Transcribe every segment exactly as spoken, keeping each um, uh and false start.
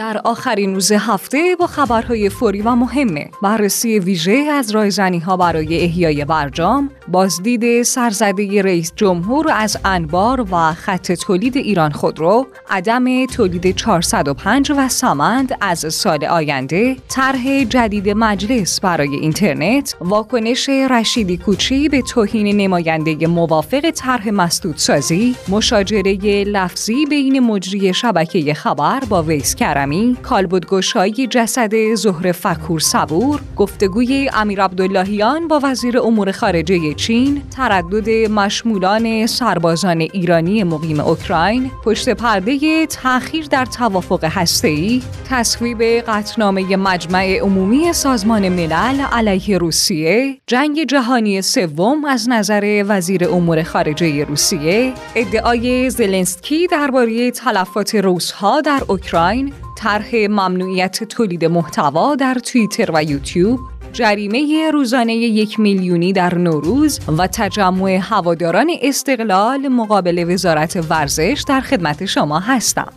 در آخرین روز هفته با خبرهای فوری و مهمه، بررسی ویژه از رایزنی‌ها برای احیای برجام، بازدید سرزده رئیس جمهور از انبار و خط تولید ایران خودرو، عدم تولید چهارصد و پنج و سمند از سال آینده، طرح جدید مجلس برای اینترنت، واکنش رشیدی کوچی به توهین نماینده موافق طرح مسدودسازی، مشاجره لفظی بین مجری شبکه خبر با ویس کرمی، کالبدگشایی جسد زهره فکور صبور، گفتگوی امیر عبداللهیان با وزیر امور خارجه چین، تردد مشمولان سربازان ایرانی مقیم اوکراین، پشت پرده تأخیر در توافق هسته‌ای، تصویب قطعنامه مجمع عمومی سازمان ملل علیه روسیه، جنگ جهانی سوم از نظر وزیر امور خارجه روسیه، ادعای زلنسکی درباره تلفات روس‌ها در اوکراین، طرح ممنوعیت تولید محتوا در توییتر و یوتیوب، جریمه روزانه یک میلیونی در نوروز و تجمع هواداران استقلال مقابل وزارت ورزش در خدمت شما هستم.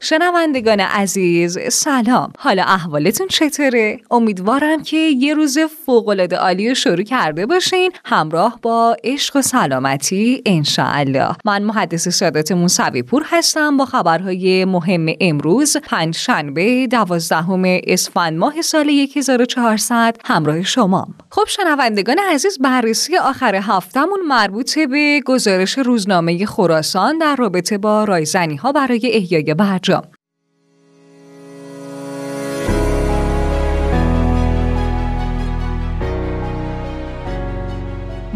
شنوندگان عزیز سلام، حالا احوالتون چطوره؟ امیدوارم که یه روز فوق‌العاده عالی رو شروع کرده باشین همراه با عشق و سلامتی انشاءالله. من محدث سعادت موسی پور هستم با خبرهای مهم امروز پنج شنبه دوازدهم اسفند ماه سال هزار و چهارصد همراه شما. خب شنوندگان عزیز، بررسی آخر هفتمون مربوط به گزارش روزنامه خراسان در رابطه با رایزنی‌ها برای احیای برجام.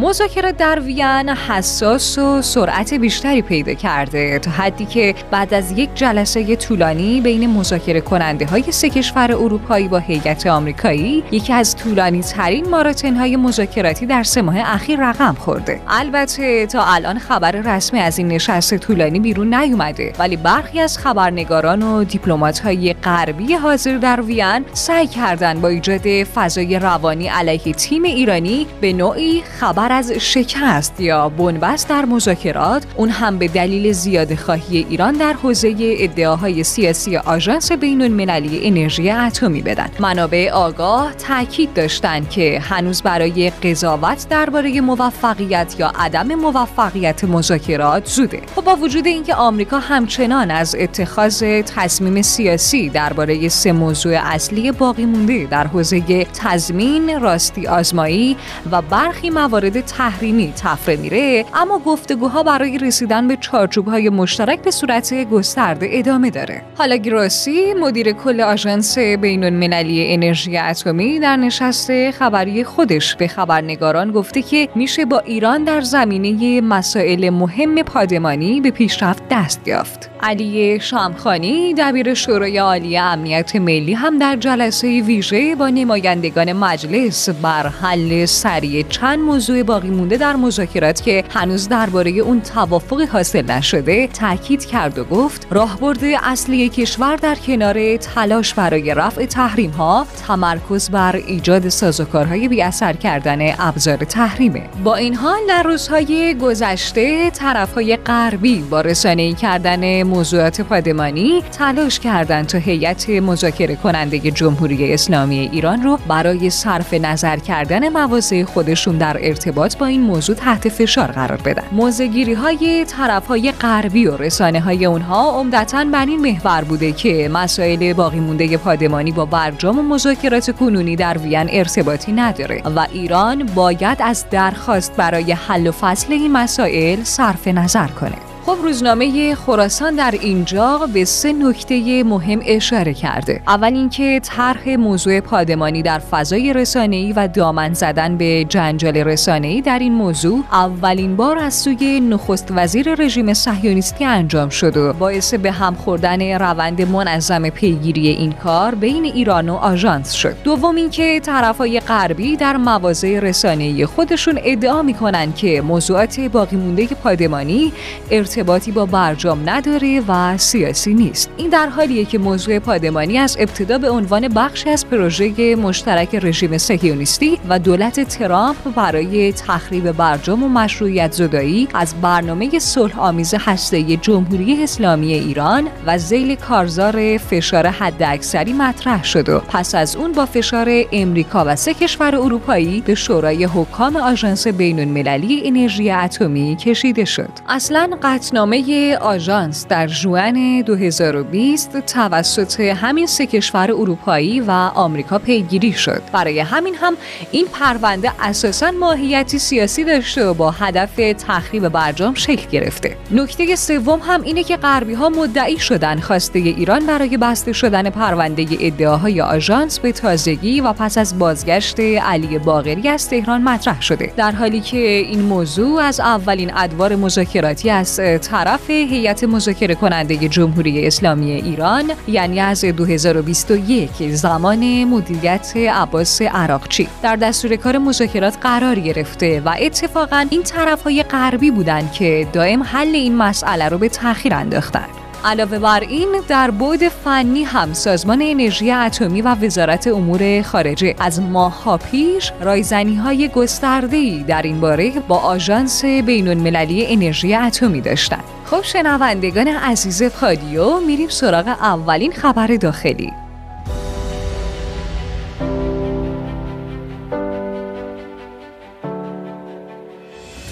مذاکرات در وین حساس و سرعت بیشتری پیدا کرده، تا حدی که بعد از یک جلسه طولانی بین مذاکره کننده های سه کشور اروپایی با هیئت آمریکایی، یکی از طولانی ترین ماراتن های مذاکراتی در سه ماه اخیر رقم خورده. البته تا الان خبر رسمی از این نشست طولانی بیرون نیومده، ولی برخی از خبرنگاران و دیپلمات های غربی حاضر در وین سعی کردن با ایجاد فضای روانی علیه تیم ایرانی به نوعی خبر از شکست یا بنبست در مذاکرات، اون هم به دلیل زیاده خواهی ایران در حوزه ادعاهای سیاسی آژانس بین‌المللی انرژی اتمی بدن. منابع آگاه تاکید داشتند که هنوز برای قضاوت درباره موفقیت یا عدم موفقیت مذاکرات زوده. خب با وجود اینکه آمریکا همچنان از اتخاذ تصمیم سیاسی درباره سه موضوع اصلی باقی مونده در حوزه تضمین، راستی آزمایی و برخی موارد تحریمی طفره میره، اما گفتگوها برای رسیدن به چارچوب‌های مشترک به صورت گسترده ادامه داره. حالا گروسی، مدیر کل آژانس بین‌المللی انرژی اتمی، در نشست خبری خودش به خبرنگاران گفته که میشه با ایران در زمینه مسائل مهم پادمانی به پیشرفت دست یافت. علی شامخانی، دبیر شورای عالی امنیت ملی، هم در جلسه ویژه با نمایندگان مجلس بر حل سریع چند موضوع باقی مونده در مذاکرات که هنوز درباره اون توافقی حاصل نشده تاکید کرد و گفت راهبرد اصلی کشور در کنار تلاش برای رفع تحریم ها تمرکز بر ایجاد سازوکارهای بی اثر کردن ابزار تحریمه. با این حال در روزهای گذشته طرفهای غربی با رسانه‌ای کردن موضوعات پادمانی تلاش کردند تا هیئت مذاکره کننده جمهوری اسلامی ایران رو برای صرف نظر کردن مواضع خودشون در ارتباط با این موضوع تحت فشار قرار بدن. موضع‌گیری‌های طرف‌های غربی و رسانه‌های اونها عمدتاً بر این محور بوده که مسائل باقی مونده پادمانی با برجام و مذاکرات کنونی در وین ارتباطی نداره و ایران باید از درخواست برای حل و فصل این مسائل صرف نظر کنه. خب روزنامه خراسان در اینجا به سه نکته مهم اشاره کرده. اول اینکه طرح موضوع پادمانی در فضای رسانه‌ای و دامن زدن به جنجال رسانه‌ای در این موضوع اولین بار از سوی نخست وزیر رژیم صهیونیستی انجام شد و باعث به هم خوردن روند منظم پیگیری این کار بین ایران و آژانس شد. دوم اینکه طرف‌های غربی در مواضع رسانه‌ای خودشون ادعا می‌کنند که موضوعات باقی مونده پادمانی ارتباطی ارتباطی با برجام نداره و سیاسی نیست. این در حالیه که موضوع پادمانی از ابتدا به عنوان بخشی از پروژه مشترک رژیم صهیونیستی و دولت ترامپ برای تخریب برجام و مشروعیت زدایی از برنامه صلح آمیز هسته‌ای جمهوری اسلامی ایران و ذیل کارزار فشار حداکثری مطرح شد و پس از اون با فشار امریکا و سه کشور اروپایی به شورای حکام آژانس بین‌المللی انرژی اتمی کشیده شد. اصلا قطعنامه آژانس در ژوئن دو هزار و بیست توسط همین سه کشور اروپایی و آمریکا پیگیری شد. برای همین هم این پرونده اساساً ماهیتی سیاسی داشته و با هدف تخریب برجام شکل گرفته. نکته سوم هم اینه که غربی‌ها مدعی شدن خواسته ایران برای بسته شدن پرونده ادعاهای آژانس به تازگی و پس از بازگشت علی باقری از تهران مطرح شده، در حالی که این موضوع از اولین ادوار مذاکراتی از طرف هیئت مذاکره کننده جمهوری اسلامی ایران، یعنی از دو هزار و بیست و یک زمان مدیریت عباس عراقچی در دستور کار مذاکرات قرار گرفته و اتفاقاً این طرف‌های غربی بودند که دائم حل این مسئله رو به تأخیر انداختند. علاوه بر این، در بعد فنی هم سازمان انرژی اتمی و وزارت امور خارجه از ماه‌ها پیش رایزنی‌های گسترده‌ای در این باره با آژانس بین‌المللی انرژی اتمی داشتند. خب شنوندگان عزیز پادیو، میریم سراغ اولین خبر داخلی.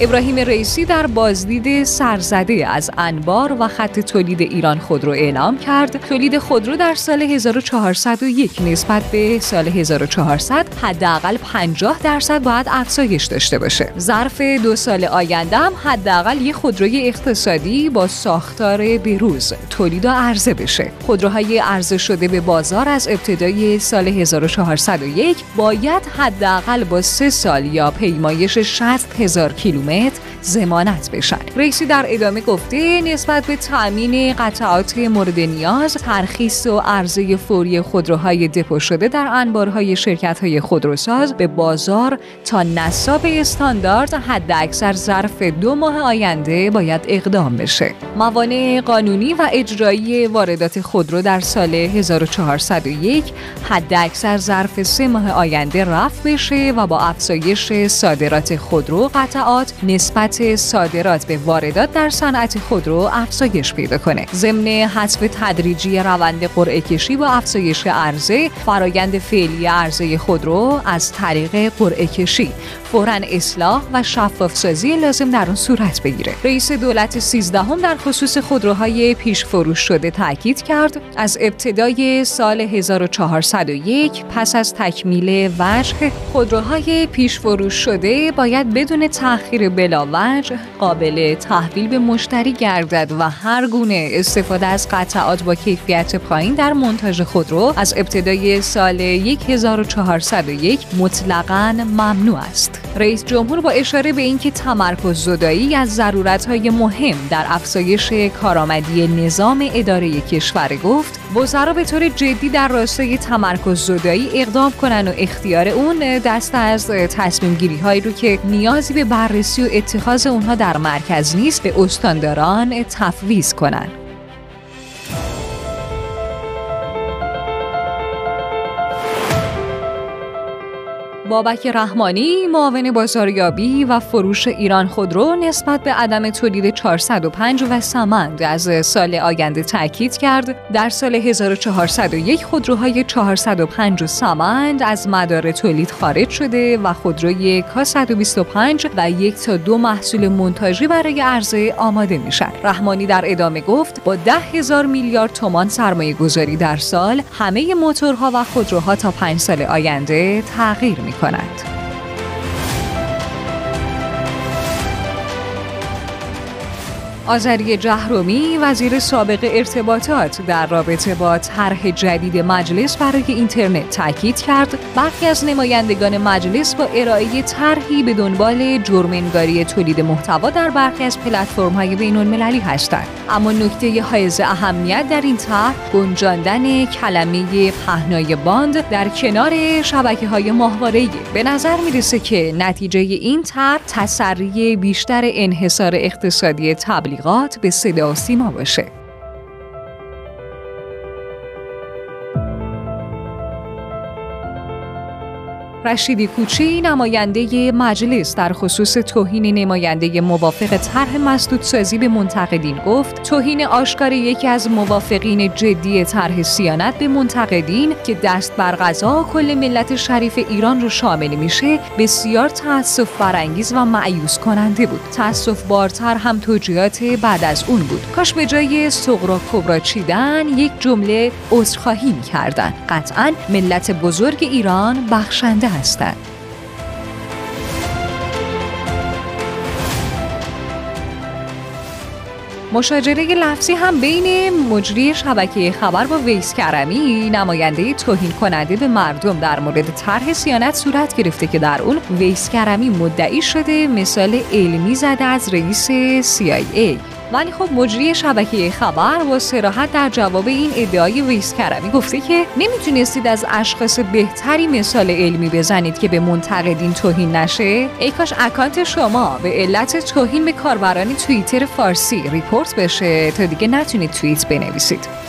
ابراهیم رئیسی در بازدید سرزده از انبار و خط تولید ایران خودرو اعلام کرد تولید خودرو در سال هزار و چهارصد و یک نسبت به سال هزار و چهارصد حداقل پنجاه درصد باید افزایش داشته باشه. ظرف دو سال آینده هم حداقل یک خودروی اقتصادی با ساختار به‌روز تولید و عرضه بشه. خودروهای عرضه شده به بازار از ابتدای سال هزار و چهارصد و یک باید حداقل با سه سال یا پیمایش شصت هزار کیلومتر ضمانت بشن. رئیسی در ادامه گفته نسبت به تامین قطعات مورد نیاز، ترخیص و عرضه فوری خودروهای دپو شده در انبارهای شرکت‌های خودروساز به بازار تا نصاب استاندارد حداکثر ظرف دو ماه آینده باید اقدام بشه. موانع قانونی و اجرایی واردات خودرو در سال هزار و چهارصد و یک حداکثر ظرف سه ماه آینده رفع بشه و با افزایش صادرات خودرو قطعات نسبت صادرات به واردات در صنعت خودرو افزایش پیدا کنه. ضمن حذف تدریجی روند قرعه کشی با افزایش عرضه، فرایند فعلی عرضه خودرو از طریق قرعه کشی فوراً اصلاح و شفافسازی لازم در اون صورت بگیره. رئیس دولت سیزدهم در خصوص خودروهای پیش فروش شده تاکید کرد از ابتدای سال هزار و چهارصد و یک پس از تکمیل وجه خودروهای پیش فروش شده باید بدون تأخیر بلاوجه قابل تحویل به مشتری گردد و هر گونه استفاده از قطعات با کیفیت پایین در مونتاژ خودرو از ابتدای سال هزار و چهارصد و یک مطلقاً ممنوع است. رئیس جمهور با اشاره به اینکه تمرکز زدایی از ضرورت‌های مهم در افزایش کارآمدی نظام اداره کشور گفت وزرا به طور جدی در راستای تمرکز زدایی اقدام کنند و اختیار اون دست از تصمیم گیری‌هایی رو که نیازی به بررسی و اتخاذ اونها در مرکز نیست به استانداران تفویض کنند. بابک رحمانی معاون بازاریابی و فروش ایران خودرو نسبت به عدم تولید چهارصد و پنج و سمند از سال آینده تاکید کرد در سال هزار و چهارصد و یک خودروهای چهارصد و پنج و سمند از مدار تولید خارج شده و خودروی کا صد و بیست و پنج و یک تا دو محصول مونتاژی برای عرضه آماده میشن. رحمانی در ادامه گفت با ده هزار میلیارد تومان سرمایه گذاری در سال همه موتورها و خودروها تا پنج سال آینده تغییر می کند. آذری جهرومی وزیر سابق ارتباطات در رابطه با طرح جدید مجلس برای اینترنت تاکید کرد برخی از نمایندگان مجلس با ارائه طرحی به دنبال جرم انگاری تولید محتوا در برخی از پلتفرم‌های بین‌المللی هستند، اما نکته حائز اهمیت در این طرح گنجاندن کلمه پهنای باند در کنار شبکه‌های ماهواره‌ای. به نظر می‌رسه که نتیجه این طرح تسریع بیشتر انحصار اقتصادی تبلیغاتی تبلیغات به صدا و سیما باشه. رشیدی کوچی نماینده مجلس در خصوص توهین نماینده موافق طرح مسدودسازی به منتقدین گفت توهین آشکار یکی از موافقین جدی طرح صیانت به منتقدین که دست بر قضا کل ملت شریف ایران رو شامل میشه بسیار تأسف برانگیز و مأیوس کننده بود. تأسف بارتر هم توجیهات بعد از اون بود. کاش به جای صغرا کبرا چیدن یک جمله عذرخواهی می‌کردن. قطعاً ملت بزرگ ایران بخشنده هستند. مشاجره لفظی هم بین مجری شبکه خبر با ویس کرمی نماینده توهین کننده به مردم در مورد طرح صیانت صورت گرفته که در اون ویس کرمی مدعی شده مثال علمی زده از رئیس سی آی ای. ولی خب مجری شبکه خبر با صراحت در جواب این ادعای ویس کرمی گفته که نمیتونستید از اشخاص بهتری مثال علمی بزنید که به منتقدین توهین نشه؟ ای کاش اکانت شما به علت توهین به کاربران توییتر فارسی ریپورت بشه تا دیگه نتونید توییت بنویسید.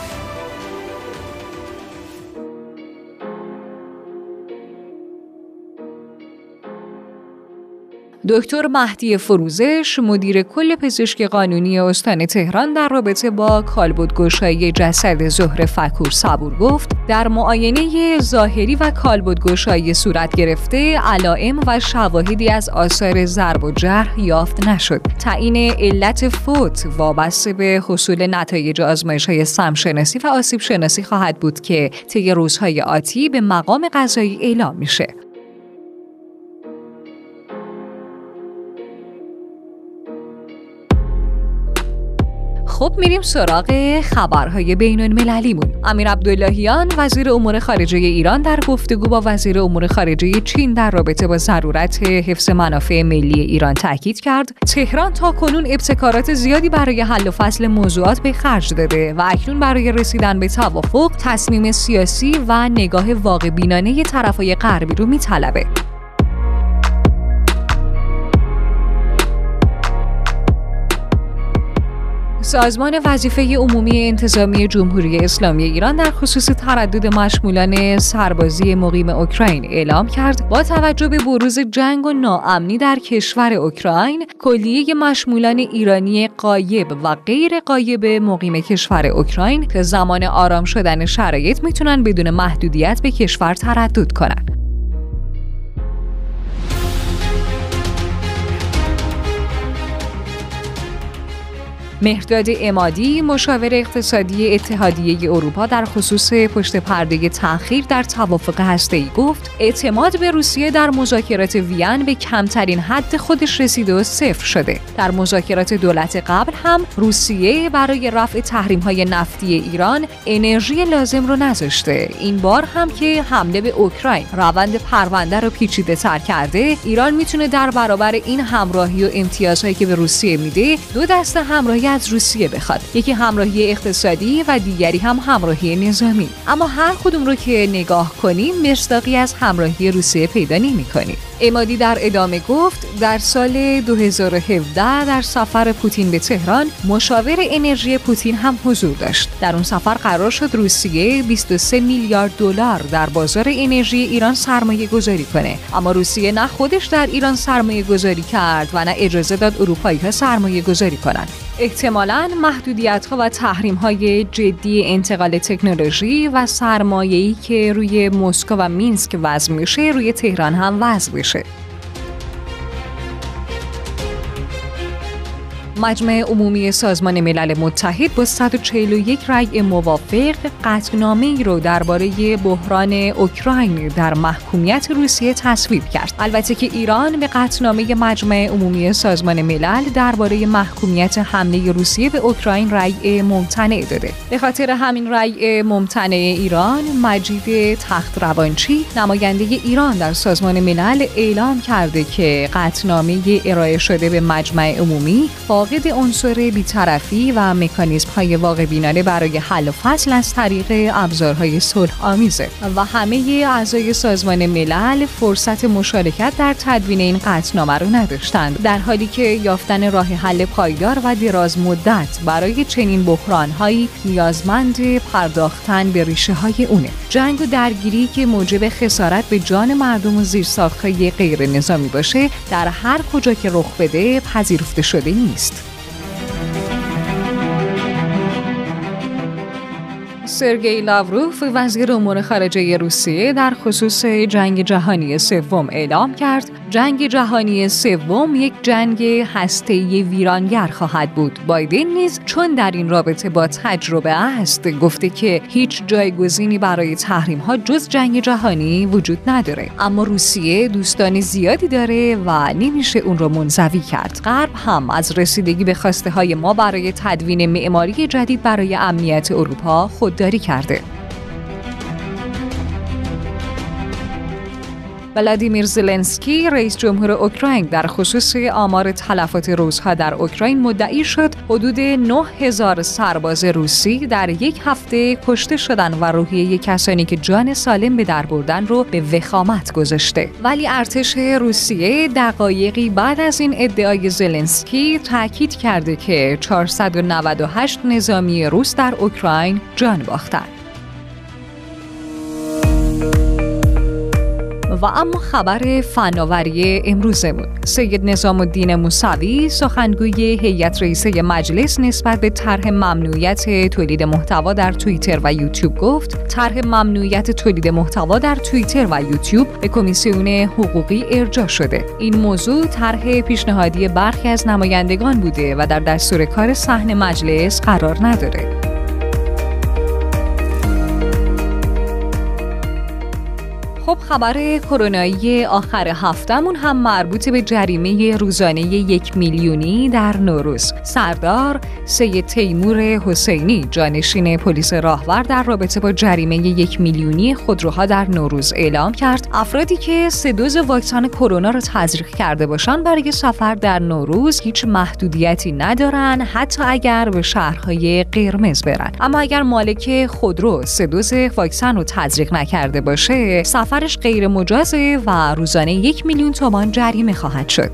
دکتر مهدی فروزش مدیر کل پزشکی قانونی استان تهران در رابطه با کالبدگشایی جسد زهره فکور صبور گفت در معاینه ظاهری و کالبدگشایی صورت گرفته علائم و شواهدی از آثار ضرب و جرح یافت نشد. تعیین علت فوت وابسته به حصول نتایج آزمایش‌های سمشناسی و آسیب شناسی خواهد بود که طی روزهای آتی به مقام قضایی اعلام میشه. خب میریم سراغ خبرهای بین‌المللیمون. امیر عبداللهیان وزیر امور خارجه ایران در گفتگو با وزیر امور خارجه چین در رابطه با ضرورت حفظ منافع ملی ایران تاکید کرد تهران تاکنون ابتکارات زیادی برای حل و فصل موضوعات به خرج داده و اکنون برای رسیدن به توافق تصمیم سیاسی و نگاه واقع بینانه طرفهای غربی رو میطلبه. سازمان وظیفه عمومی انتظامی جمهوری اسلامی ایران در خصوص تردد مشمولان سربازی مقیم اوکراین اعلام کرد با توجه به بروز جنگ و ناامنی در کشور اوکراین کلیه مشمولان ایرانی غایب و غیر غایب مقیم کشور اوکراین که زمان آرام شدن شرایط میتونن بدون محدودیت به کشور تردد کنن. مهرداد امادی مشاور اقتصادی اتحادیه اروپا در خصوص پشت پرده تأخیر در توافق هسته‌ای گفت اعتماد به روسیه در مذاکرات وین به کمترین حد خودش رسیده و صفر شده. در مذاکرات دولت قبل هم روسیه برای رفع تحریم‌های نفتی ایران انرژی لازم رو نذاشته. این بار هم که حمله به اوکراین روند پرونده رو پیچیده‌تر کرده، ایران میتونه در برابر این همراهی و امتیازهایی که به روسیه میده دو دسته همراهی از روسیه بخواد، یکی همراهی اقتصادی و دیگری هم همراهی نظامی، اما هر کدوم رو که نگاه کنیم مصداقی از همراهی روسیه پیدا نمی‌کنیم. امادی در ادامه گفت در سال دو هزار و هفده در سفر پوتین به تهران مشاور انرژی پوتین هم حضور داشت. در اون سفر قرار شد روسیه بیست و سه میلیارد دلار در بازار انرژی ایران سرمایه گذاری کنه، اما روسیه نه خودش در ایران سرمایه گذاری کرد و نه اجازه داد اروپایی‌ها سرمایه گذاری کنند. احتمالاً محدودیت‌ها و تحریم‌های جدی انتقال تکنولوژی و سرمایه‌ای که روی مسکو و مینسک وضع میشه روی تهران هم وضع میشه. مجمع عمومی سازمان ملل متحد با صد و چهل و یک رأی موافق قطعنامه‌ای رو درباره بحران اوکراین در محکومیت روسیه تصویب کرد. البته که ایران به قطعنامه مجمع عمومی سازمان ملل درباره محکومیت حمله روسیه به اوکراین رأی ممتنع داده. به خاطر همین رأی ممتنع ایران، مجید تخت روانچی نماینده ایران در سازمان ملل اعلام کرده که قطعنامه ارائه شده به مجمع عمومی با فاقد عنصر بیطرفی و مکانیزم‌های واقع‌بینانه برای حل و فصل از طریق ابزارهای صلح‌آمیز و همه اعضای سازمان ملل فرصت مشارکت در تدوین این قطعنامه را نداشتند، در حالی که یافتن راه حل پایدار و دراز مدت برای چنین بحران‌هایی نیازمند پرداختن به ریشه‌های اونه. جنگ و درگیری که موجب خسارت به جان مردم و زیرساخت‌های غیر نظامی باشه، در هر کجا که رخ بده پذیرفته شده نیست. سرگئی لاوروف، وزیر امور خارجه روسیه، در خصوص جنگ جهانی سوم اعلام کرد: جنگ جهانی سوم یک جنگ هسته‌ای ویرانگر خواهد بود. بایدن نیز چون در این رابطه با تجربه است، گفته که هیچ جایگزینی برای تحریم‌ها جز جنگ جهانی وجود نداره، اما روسیه دوستان زیادی داره و نمیشه اون رو منزوی کرد. غرب هم از رسیدگی به خواسته‌های ما برای تدوین معماری جدید برای امنیت اروپا خودداری کرده. ولادیمیر زلنسکی، رئیس جمهور اوکراین، در خصوص آمار تلفات روزها در اوکراین مدعی شد حدود نه هزار سرباز روسی در یک هفته کشته شدن و روحیه کسانی که جان سالم به در بردن رو به وخامت گذاشته. ولی ارتش روسیه دقایقی بعد از این ادعای زلنسکی تاکید کرده که چهارصد و نود و هشت نظامی روس در اوکراین جان باختند. و اما خبر فناوری امروزمون. سید نظام الدین موسوی، سخنگوی هیئت رئیسه مجلس، نسبت به طرح ممنوعیت تولید محتوا در توییتر و یوتیوب گفت: طرح ممنوعیت تولید محتوا در توییتر و یوتیوب به کمیسیون حقوقی ارجاع شده. این موضوع طرح پیشنهادی برخی از نمایندگان بوده و در دستور کار صحن مجلس قرار نداره. خب، خبر کرونایی آخر هفتمون هم مربوط به جریمه روزانه یک میلیونی در نوروز. سردار سید تیمور حسینی، جانشین پلیس راهور، در رابطه با جریمه یک میلیونی خودروها در نوروز اعلام کرد: افرادی که سه دوز واکسن کرونا را تزریق کرده باشند برای سفر در نوروز هیچ محدودیتی ندارن، حتی اگر به شهرهای قرمز برن. اما اگر مالک خودرو سه دوز واکسن رو تزریق نکرده باشه، سفر سفرش غیر مجازه و روزانه یک میلیون تومان جریمه خواهد شد.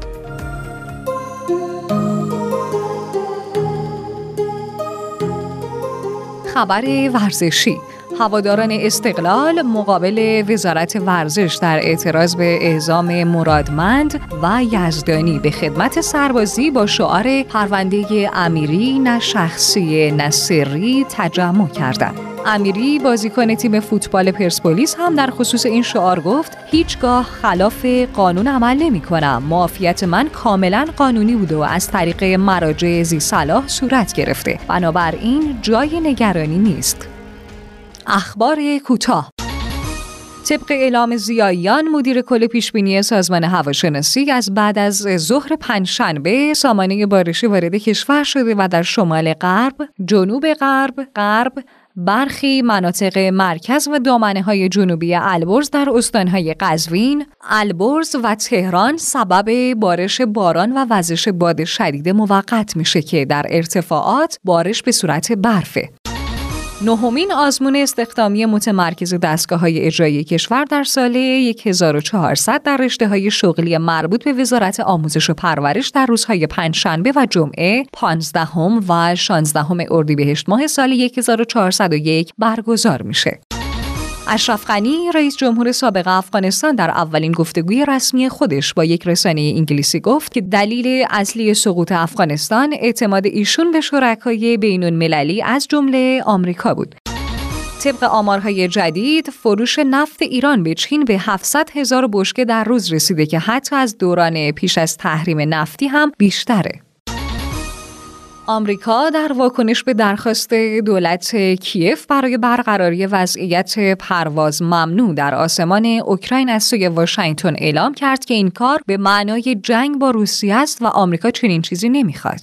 خبر ورزشی. هواداران استقلال مقابل وزارت ورزش در اعتراض به اعزام مرادمند و یزدانی به خدمت سربازی با شعار پرونده امیری نه شخصی نه سری تجمع کردند. امیری، بازیکن تیم فوتبال پرسپولیس، هم در خصوص این شعار گفت: هیچگاه خلاف قانون عمل نمی کنم. معافیت من کاملا قانونی بوده و از طریق مراجع ذی صلاح صورت گرفته. بنابراین جای نگرانی نیست. اخبار کوتاه. طبق اعلام ضیاییان، مدیر کل پیشبینی سازمان هواشناسی، از بعد از ظهر پنجشنبه سامانه بارشی وارد کشور شده و در شمال غرب، جنوب غرب، غرب، برخی مناطق مرکز و دامنه‌های جنوبی البرز در استان‌های قزوین، البرز و تهران سبب بارش باران و وزش باد شدید موقت میشه که در ارتفاعات بارش به صورت برفه. نهمین آزمون استخدامی متمرکز دستگاه‌های اجرایی کشور در سال هزار و چهارصد در رشته‌های شغلی مربوط به وزارت آموزش و پرورش در روزهای پنجشنبه و جمعه پانزدهم و شانزدهم اردیبهشت ماه سال هزار و چهارصد و یک برگزار میشه. اشرف غنی، رئیس جمهور سابق افغانستان، در اولین گفتگوی رسمی خودش با یک رسانه انگلیسی گفت که دلیل اصلی سقوط افغانستان اعتماد ایشون به شرکای بین‌المللی از جمله آمریکا بود. طبق آمارهای جدید، فروش نفت ایران به چین به هفتصد هزار بشکه در روز رسیده که حتی از دوران پیش از تحریم نفتی هم بیشتره. آمریکا در واکنش به درخواست دولت کیف برای برقراری وضعیت پرواز ممنوع در آسمان اوکراین از سوی واشنگتن اعلام کرد که این کار به معنای جنگ با روسیه است و آمریکا چنین چیزی نمیخواد.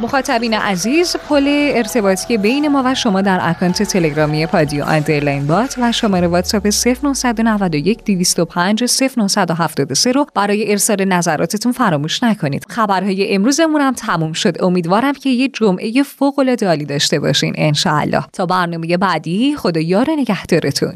مخاطبین عزیز، پل ارتباطی بین ما و شما در اکانت تلگرامی پادیو اندرلاین بات و شماره واتساپ صفر نه نه یک دو صفر پنج صفر نه هفت سه رو برای ارسال نظراتتون فراموش نکنید. خبرهای امروزمون هم تموم شد. امیدوارم که یه جمعه فوق‌العاده عالی داشته باشین ان شاءالله. تا برنامه بعدی، خدا یار نگهدارتون.